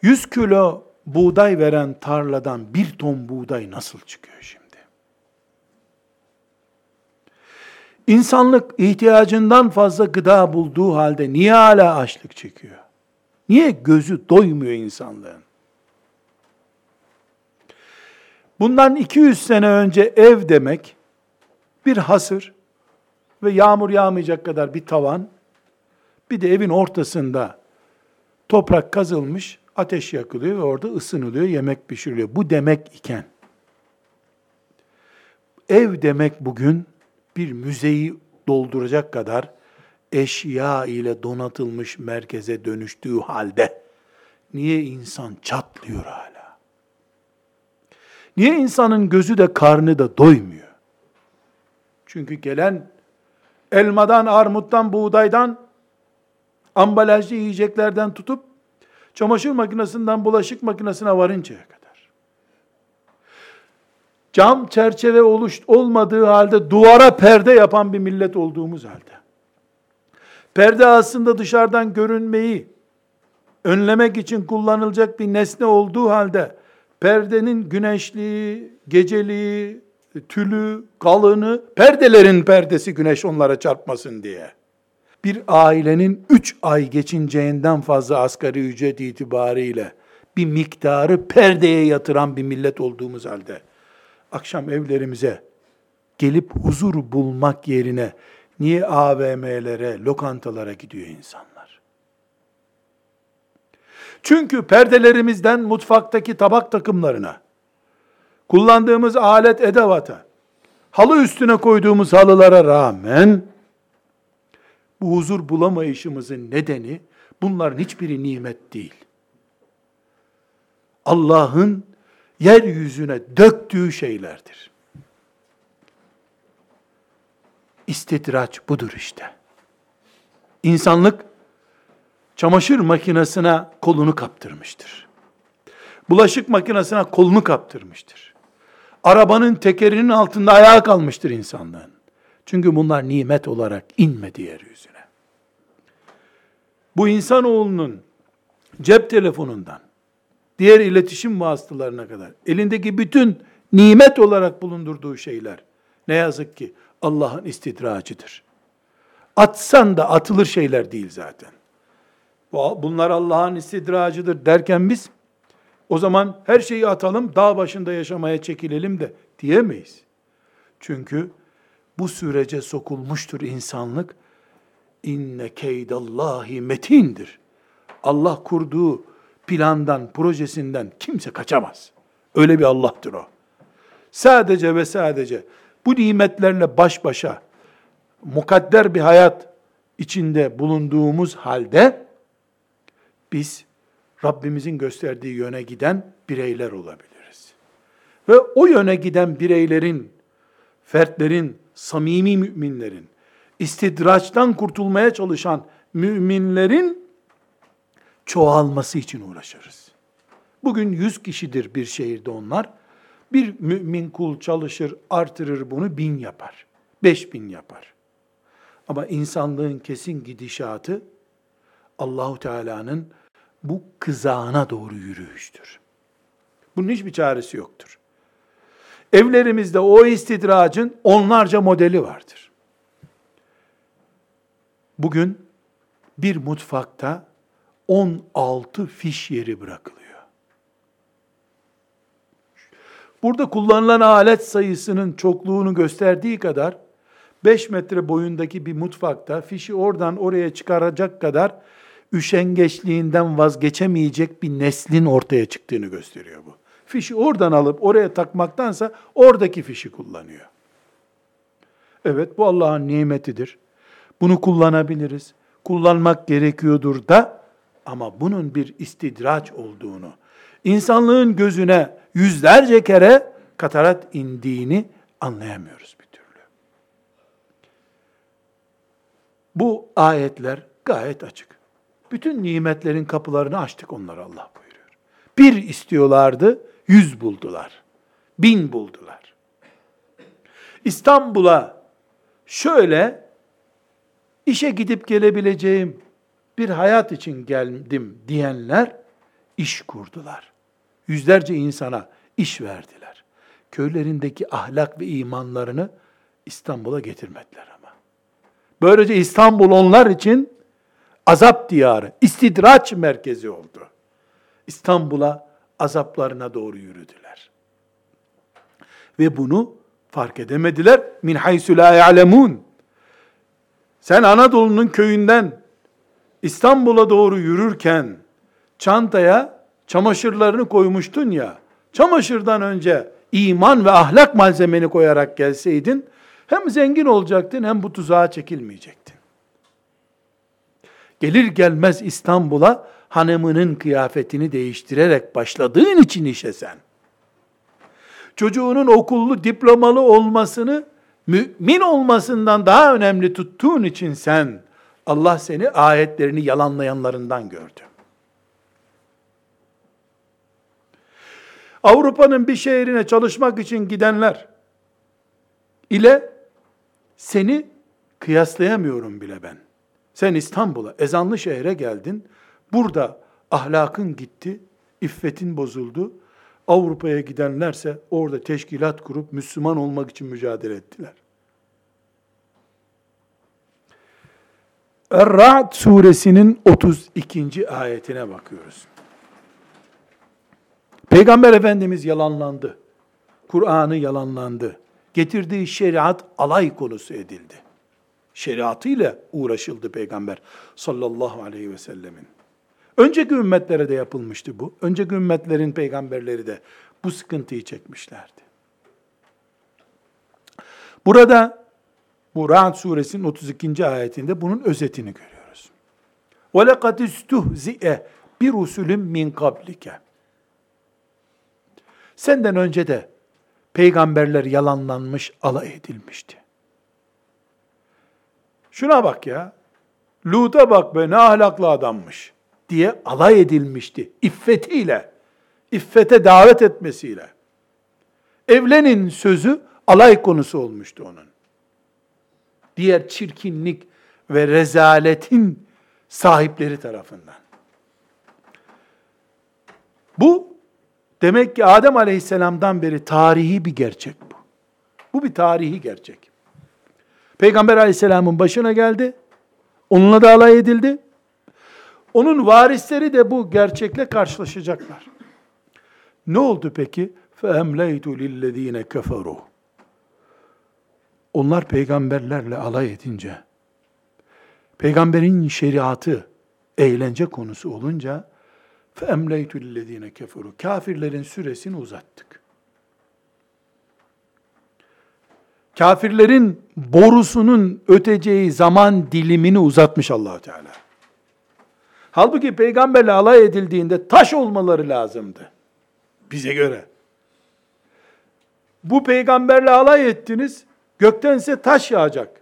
100 kilo buğday veren tarladan 1 ton buğday nasıl çıkıyor şimdi? İnsanlık ihtiyacından fazla gıda bulduğu halde niye hala açlık çekiyor? Niye gözü doymuyor insanlığın? Bundan 200 sene önce ev demek, bir hasır ve yağmur yağmayacak kadar bir tavan, bir de evin ortasında toprak kazılmış, ateş yakılıyor ve orada ısınılıyor, yemek pişiriliyor. Bu demek iken, ev demek bugün bir müzeyi dolduracak kadar eşya ile donatılmış merkeze dönüştüğü halde, niye insan çatlıyor hala? Niye insanın gözü de karnı da doymuyor? Çünkü gelen elmadan, armuttan, buğdaydan, ambalajlı yiyeceklerden tutup, çamaşır makinesinden bulaşık makinesine varıncaya kadar. Cam çerçeve olmadığı halde duvara perde yapan bir millet olduğumuz halde. Perde aslında dışarıdan görünmeyi önlemek için kullanılacak bir nesne olduğu halde perdenin güneşliği, geceliği, tülü, kalını, perdelerin perdesi güneş onlara çarpmasın diye. Bir ailenin 3 ay geçineceğinden fazla asgari ücret itibariyle bir miktarı perdeye yatıran bir millet olduğumuz halde, akşam evlerimize gelip huzur bulmak yerine niye AVM'lere, lokantalara gidiyor insanlar? Çünkü perdelerimizden mutfaktaki tabak takımlarına, kullandığımız alet edevata, halı üstüne koyduğumuz halılara rağmen bu huzur bulamayışımızın nedeni bunların hiçbiri nimet değil. Allah'ın yeryüzüne döktüğü şeylerdir. İstidraç budur işte. İnsanlık çamaşır makinesine kolunu kaptırmıştır. Bulaşık makinesine kolunu kaptırmıştır. Arabanın tekerinin altında ayağa kalmıştır insanlığın. Çünkü bunlar nimet olarak inmedi yeryüzüne. Bu insanoğlunun cep telefonundan diğer iletişim vasıtalarına kadar elindeki bütün nimet olarak bulundurduğu şeyler ne yazık ki Allah'ın istidracıdır. Atsan da atılır şeyler değil zaten. Bunlar Allah'ın istidracıdır derken biz o zaman her şeyi atalım, dağ başında yaşamaya çekilelim de diyemeyiz. Çünkü bu sürece sokulmuştur insanlık. İnne keydallahi metindir. Allah kurduğu plandan, projesinden kimse kaçamaz. Öyle bir Allah'tır o. Sadece ve sadece bu nimetlerle baş başa mukadder bir hayat içinde bulunduğumuz halde biz Rabbimizin gösterdiği yöne giden bireyler olabiliriz. Ve o yöne giden bireylerin, fertlerin, samimi müminlerin, istidraçtan kurtulmaya çalışan müminlerin çoğalması için uğraşırız. Bugün 100 kişidir bir şehirde onlar. Bir mümin kul çalışır, artırır bunu, 1000 yapar. 5000 yapar. Ama insanlığın kesin gidişatı Allah-u Teala'nın bu kızağına doğru yürüyüştür. Bunun hiçbir çaresi yoktur. Evlerimizde o istidracın onlarca modeli vardır. Bugün bir mutfakta 16 fiş yeri bırakılıyor. Burada kullanılan alet sayısının çokluğunu gösterdiği kadar 5 metre boyundaki bir mutfakta fişi oradan oraya çıkaracak kadar üşengeçliğinden vazgeçemeyecek bir neslin ortaya çıktığını gösteriyor bu. Fişi oradan alıp oraya takmaktansa oradaki fişi kullanıyor. Evet, bu Allah'ın nimetidir. Bunu kullanabiliriz. Kullanmak gerekiyordur da, ama bunun bir istidraç olduğunu, insanlığın gözüne yüzlerce kere katarat indiğini anlayamıyoruz bir türlü. Bu ayetler gayet açık. Bütün nimetlerin kapılarını açtık onlara, Allah buyuruyor. 1 istiyorlardı, 100 buldular. 1000 buldular. İstanbul'a şöyle işe gidip gelebileceğim bir hayat için geldim diyenler iş kurdular. Yüzlerce insana iş verdiler. Köylerindeki ahlak ve imanlarını İstanbul'a getirmediler ama. Böylece İstanbul onlar için azap diyarı, istidraç merkezi oldu. İstanbul'a azaplarına doğru yürüdüler. Ve bunu fark edemediler. Min haysu la ya'lemun. Sen Anadolu'nun köyünden İstanbul'a doğru yürürken çantaya çamaşırlarını koymuştun ya, çamaşırdan önce iman ve ahlak malzemeni koyarak gelseydin, hem zengin olacaktın hem bu tuzağa çekilmeyecektin. Gelir gelmez İstanbul'a hanımının kıyafetini değiştirerek başladığın için işe sen, çocuğunun okullu, diplomalı olmasını mümin olmasından daha önemli tuttuğun için sen, Allah seni ayetlerini yalanlayanlarından gördü. Avrupa'nın bir şehrine çalışmak için gidenler ile seni kıyaslayamıyorum bile ben. Sen İstanbul'a, ezanlı şehre geldin. Burada ahlakın gitti, iffetin bozuldu. Avrupa'ya gidenlerse orada teşkilat kurup Müslüman olmak için mücadele ettiler. Er-Ra'd suresinin 32. ayetine bakıyoruz. Peygamber Efendimiz yalanlandı. Kur'an'ı yalanlandı. Getirdiği şeriat alay konusu edildi. Şeriatıyla uğraşıldı Peygamber sallallahu aleyhi ve sellemin. Önceki ümmetlere de yapılmıştı bu. Önceki ümmetlerin peygamberleri de bu sıkıntıyı çekmişlerdi. Burada bu Ra'd suresinin 32. ayetinde bunun özetini görüyoruz. وَلَقَدْ اِسْتُهْزِئَ بِرُسُلٍ مِنْ قَبْلِكَ Senden önce de peygamberler yalanlanmış, alay edilmişti. Şuna bak ya, Lut'a bak be ne ahlaklı adammış diye alay edilmişti. İffetiyle, iffete davet etmesiyle. Evlenin sözü alay konusu olmuştu onun. Diğer çirkinlik ve rezaletin sahipleri tarafından. Bu, demek ki Adem Aleyhisselam'dan beri tarihi bir gerçek bu. Bu bir tarihi gerçek. Peygamber Aleyhisselam'ın başına geldi, onunla da alay edildi. Onun varisleri de bu gerçekle karşılaşacaklar. Ne oldu peki? فَاَمْلَيْتُ لِلَّذ۪ينَ كَفَرُوا Onlar peygamberlerle alay edince, peygamberin şeriatı eğlence konusu olunca, فَاَمْلَيْتُ لِلَّذ۪ينَ كَفَرُوا Kafirlerin süresini uzattık. Kafirlerin borusunun öteceği zaman dilimini uzatmış Allah-u Teala. Halbuki peygamberle alay edildiğinde taş olmaları lazımdı. Bize göre. Bu peygamberle alay ettiniz, gökten size taş yağacak.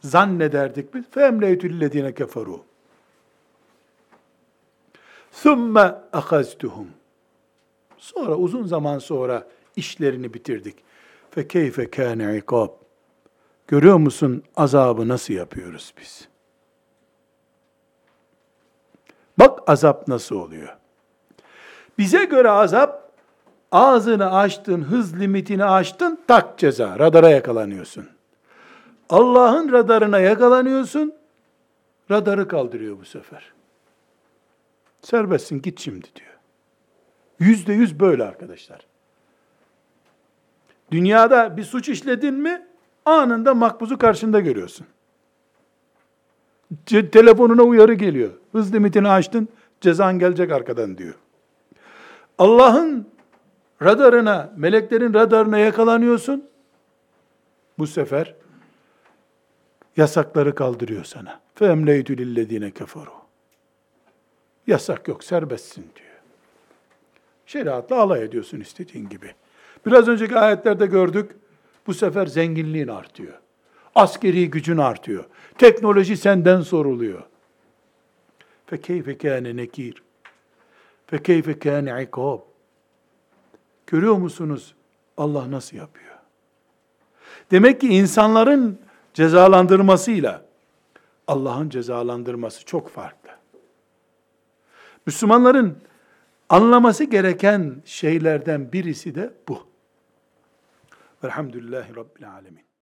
Zannederdik biz. فَاَمْلَيْتُ لِلَّذ۪ينَ كَفَرُوا ثُمَّ أَخَزْتُهُمْ Sonra uzun zaman sonra işlerini bitirdik. فَكَيْفَ كَانَ عِقَابٍ Görüyor musun azabı nasıl yapıyoruz biz? Bak azap nasıl oluyor. Bize göre azap, ağzını açtın, hız limitini aştın, tak ceza, radara yakalanıyorsun. Allah'ın radarına yakalanıyorsun, radarı kaldırıyor bu sefer. Serbestsin, git şimdi diyor. %100 böyle arkadaşlar. Dünyada bir suç işledin mi, anında makbuzu karşında görüyorsun. Telefonuna uyarı geliyor. Hız limitini açtın, cezan gelecek arkadan diyor. Allah'ın radarına, meleklerin radarına yakalanıyorsun. Bu sefer yasakları kaldırıyor sana. فَاَمْلَيْتُ لِلَّذ۪ينَ كَفَرُوا Yasak yok, serbestsin diyor. Şeriatla alay ediyorsun istediğin gibi. Biraz önceki ayetlerde gördük. Bu sefer zenginliğin artıyor. Askeri gücün artıyor. Teknoloji senden soruluyor. فَكَيْفَ كَانَ نَك۪يرٍ فَكَيْفَ كَانَ عِقَابٍ Görüyor musunuz? Allah nasıl yapıyor? Demek ki insanların cezalandırmasıyla Allah'ın cezalandırması çok farklı. Müslümanların anlaması gereken şeylerden birisi de bu. Elhamdülillahi Rabbil Alemin.